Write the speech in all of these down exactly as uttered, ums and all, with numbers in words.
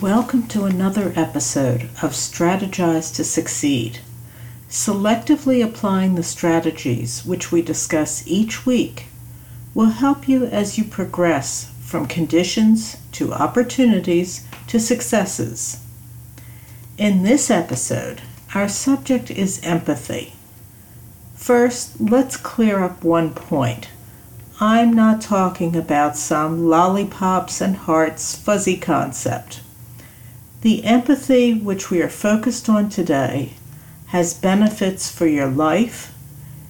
Welcome to another episode of Strategize to Succeed, selectively applying the strategies which we discuss each week will help you as you progress from conditions to opportunities to successes. In this episode, our subject is empathy. First, let's clear up one point. I'm not talking about some lollipops and hearts fuzzy concept. The empathy which we are focused on today has benefits for your life,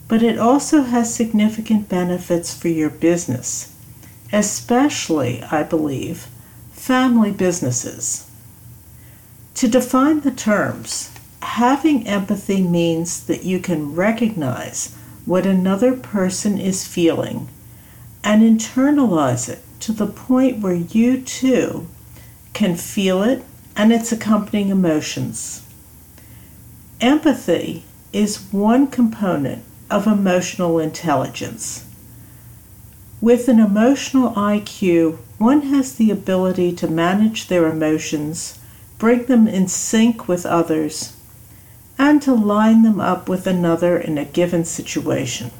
but it also has significant benefits for your business, especially, I believe, family businesses. To define the terms, having empathy means that you can recognize what another person is feeling and internalize it to the point where you too can feel it and its accompanying emotions. Empathy is one component of emotional intelligence. With an emotional I Q, one has the ability to manage their emotions, bring them in sync with others, and to line them up with another in a given situation.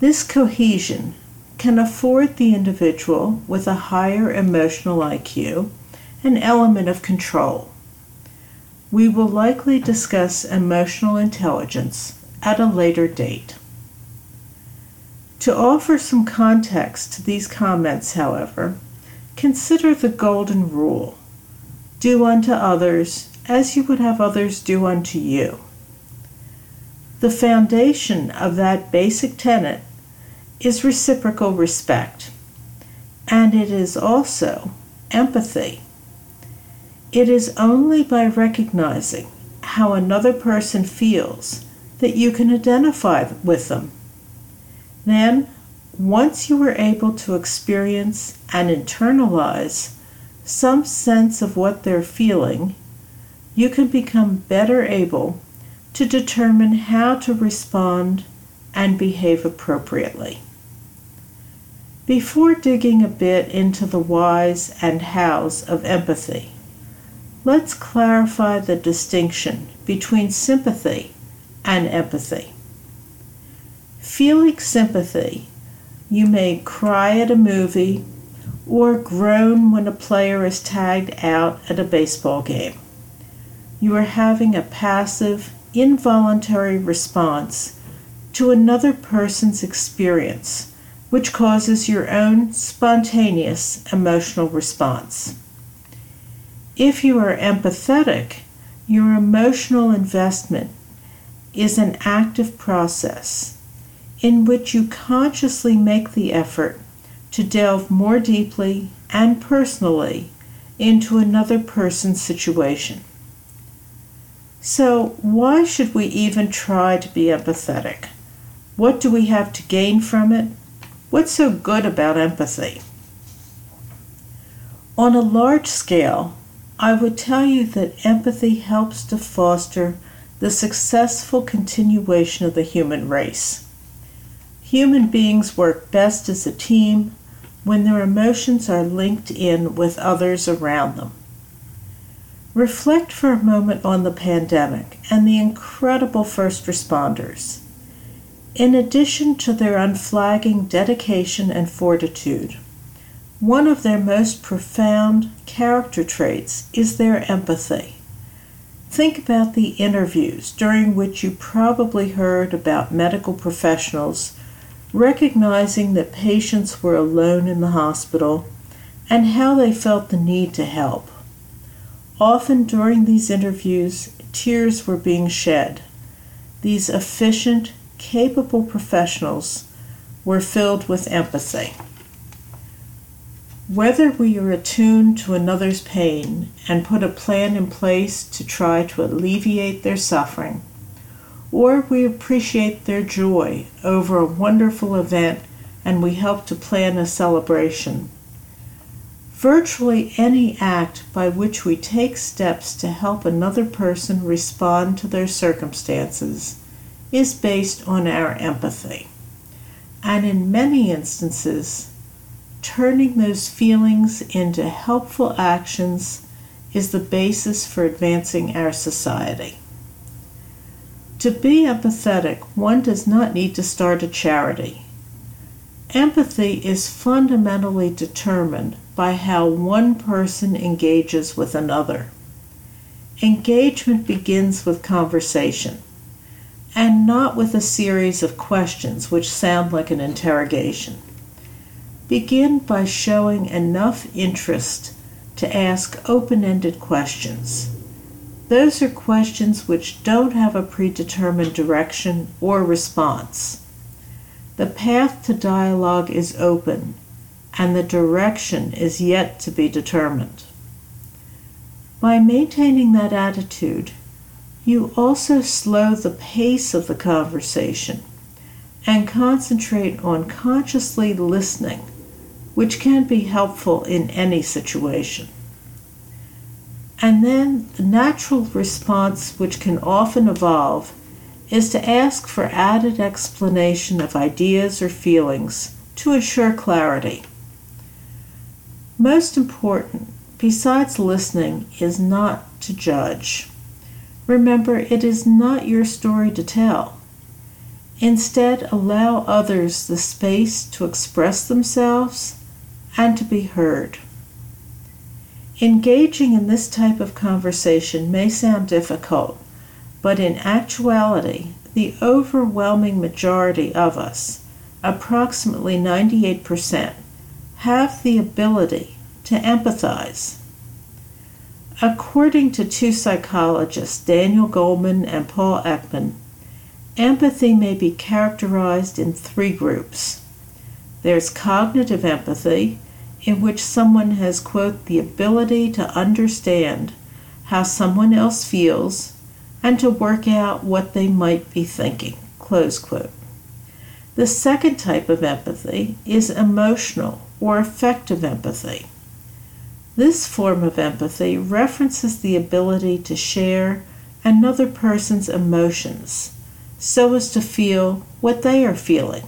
This cohesion can afford the individual with a higher emotional I Q an element of control. We will likely discuss emotional intelligence at a later date. To offer some context to these comments, however, consider the golden rule: do unto others as you would have others do unto you. The foundation of that basic tenet is reciprocal respect, and it is also empathy. It is only by recognizing how another person feels that you can identify with them. Then, once you are able to experience and internalize some sense of what they're feeling, you can become better able to determine how to respond and behave appropriately. Before digging a bit into the whys and hows of empathy, let's clarify the distinction between sympathy and empathy. Feeling sympathy, you may cry at a movie or groan when a player is tagged out at a baseball game. You are having a passive, involuntary response to another person's experience, which causes your own spontaneous emotional response. If you are empathetic, your emotional investment is an active process in which you consciously make the effort to delve more deeply and personally into another person's situation. So, why should we even try to be empathetic? What do we have to gain from it? What's so good about empathy? On a large scale, I would tell you that empathy helps to foster the successful continuation of the human race. Human beings work best as a team when their emotions are linked in with others around them. Reflect for a moment on the pandemic and the incredible first responders. In addition to their unflagging dedication and fortitude, one of their most profound character traits is their empathy. Think about the interviews during which you probably heard about medical professionals recognizing that patients were alone in the hospital and how they felt the need to help. Often during these interviews, tears were being shed. These efficient, capable professionals were filled with empathy. Whether we are attuned to another's pain and put a plan in place to try to alleviate their suffering, or we appreciate their joy over a wonderful event and we help to plan a celebration, virtually any act by which we take steps to help another person respond to their circumstances is based on our empathy, and in many instances, turning those feelings into helpful actions is the basis for advancing our society. To be empathetic, one does not need to start a charity. Empathy is fundamentally determined by how one person engages with another. Engagement begins with conversation, and not with a series of questions which sound like an interrogation. Begin by showing enough interest to ask open-ended questions. Those are questions which don't have a predetermined direction or response. The path to dialogue is open, and the direction is yet to be determined. By maintaining that attitude, you also slow the pace of the conversation and concentrate on consciously listening, which can be helpful in any situation. And then the natural response, which can often evolve, is to ask for added explanation of ideas or feelings to ensure clarity. Most important, besides listening, is not to judge. Remember, it is not your story to tell. Instead, allow others the space to express themselves and to be heard. Engaging in this type of conversation may sound difficult, but in actuality, the overwhelming majority of us, approximately ninety-eight percent, have the ability to empathize. According to two psychologists, Daniel Goleman and Paul Ekman, empathy may be characterized in three groups. There's cognitive empathy, in which someone has, quote, the ability to understand how someone else feels and to work out what they might be thinking, close quote. The second type of empathy is emotional or affective empathy. This form of empathy references the ability to share another person's emotions so as to feel what they are feeling.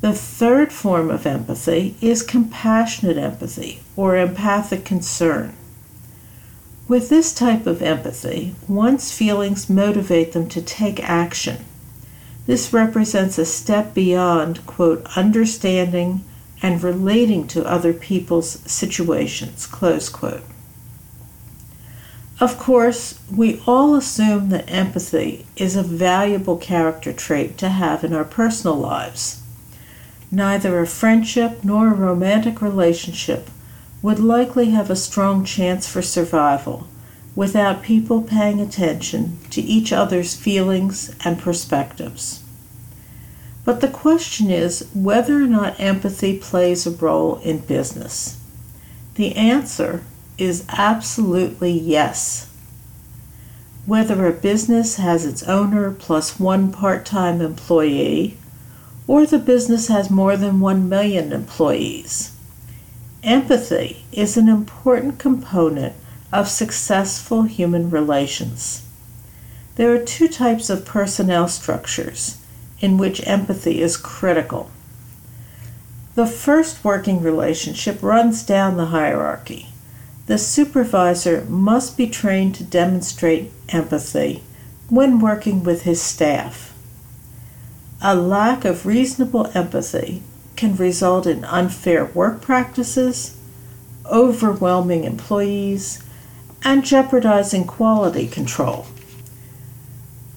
The third form of empathy is compassionate empathy or empathic concern. With this type of empathy, one's feelings motivate them to take action. This represents a step beyond, quote, understanding and relating to other people's situations, close quote. Of course, we all assume that empathy is a valuable character trait to have in our personal lives. Neither a friendship nor a romantic relationship would likely have a strong chance for survival without people paying attention to each other's feelings and perspectives. But the question is whether or not empathy plays a role in business. The answer is absolutely yes. Whether a business has its owner plus one part-time employee, or the business has more than one million employees. Empathy is an important component of successful human relations. There are two types of personnel structures in which empathy is critical. The first working relationship runs down the hierarchy. The supervisor must be trained to demonstrate empathy when working with his staff. A lack of reasonable empathy can result in unfair work practices, overwhelming employees, and jeopardizing quality control.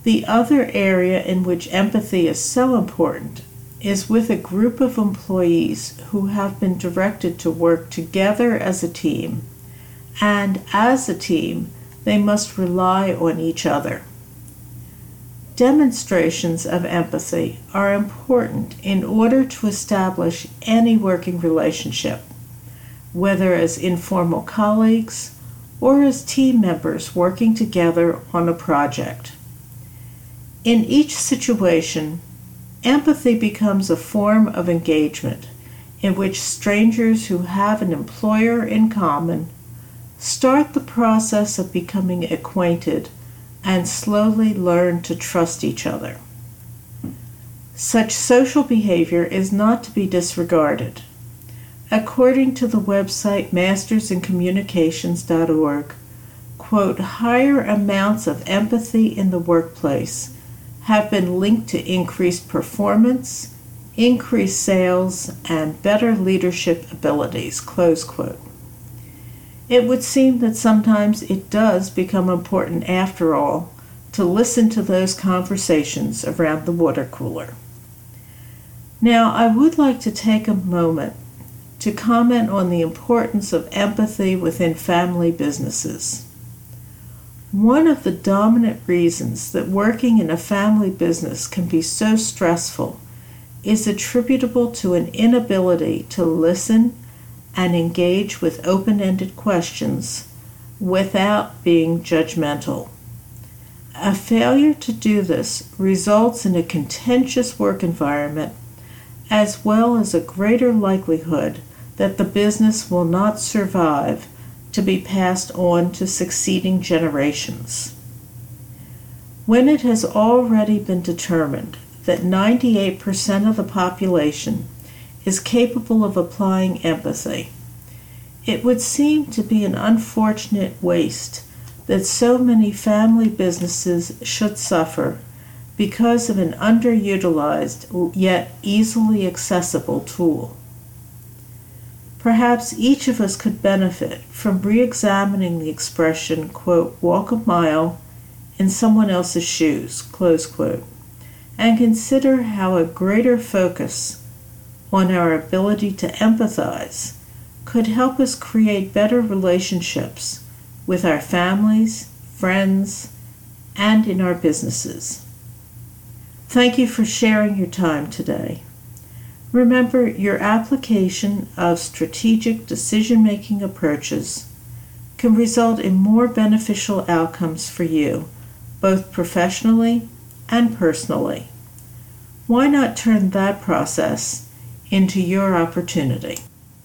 The other area in which empathy is so important is with a group of employees who have been directed to work together as a team, and as a team, they must rely on each other. Demonstrations of empathy are important in order to establish any working relationship, whether as informal colleagues or as team members working together on a project. In each situation, empathy becomes a form of engagement in which strangers who have an employer in common start the process of becoming acquainted and slowly learn to trust each other. Such social behavior is not to be disregarded. According to the website masters in communications dot org, quote, higher amounts of empathy in the workplace have been linked to increased performance, increased sales, and better leadership abilities, close quote. It would seem that sometimes it does become important, after all, to listen to those conversations around the water cooler. Now, I would like to take a moment to comment on the importance of empathy within family businesses. One of the dominant reasons that working in a family business can be so stressful is attributable to an inability to listen and engage with open-ended questions without being judgmental. A failure to do this results in a contentious work environment, as well as a greater likelihood that the business will not survive to be passed on to succeeding generations. When it has already been determined that ninety-eight percent of the population is capable of applying empathy, it would seem to be an unfortunate waste that so many family businesses should suffer because of an underutilized yet easily accessible tool. Perhaps each of us could benefit from re-examining the expression, quote, walk a mile in someone else's shoes, close quote, and consider how a greater focus on our ability to empathize could help us create better relationships with our families, friends, and in our businesses. Thank you for sharing your time today. Remember, your application of strategic decision-making approaches can result in more beneficial outcomes for you, both professionally and personally. Why not turn that process into your opportunity?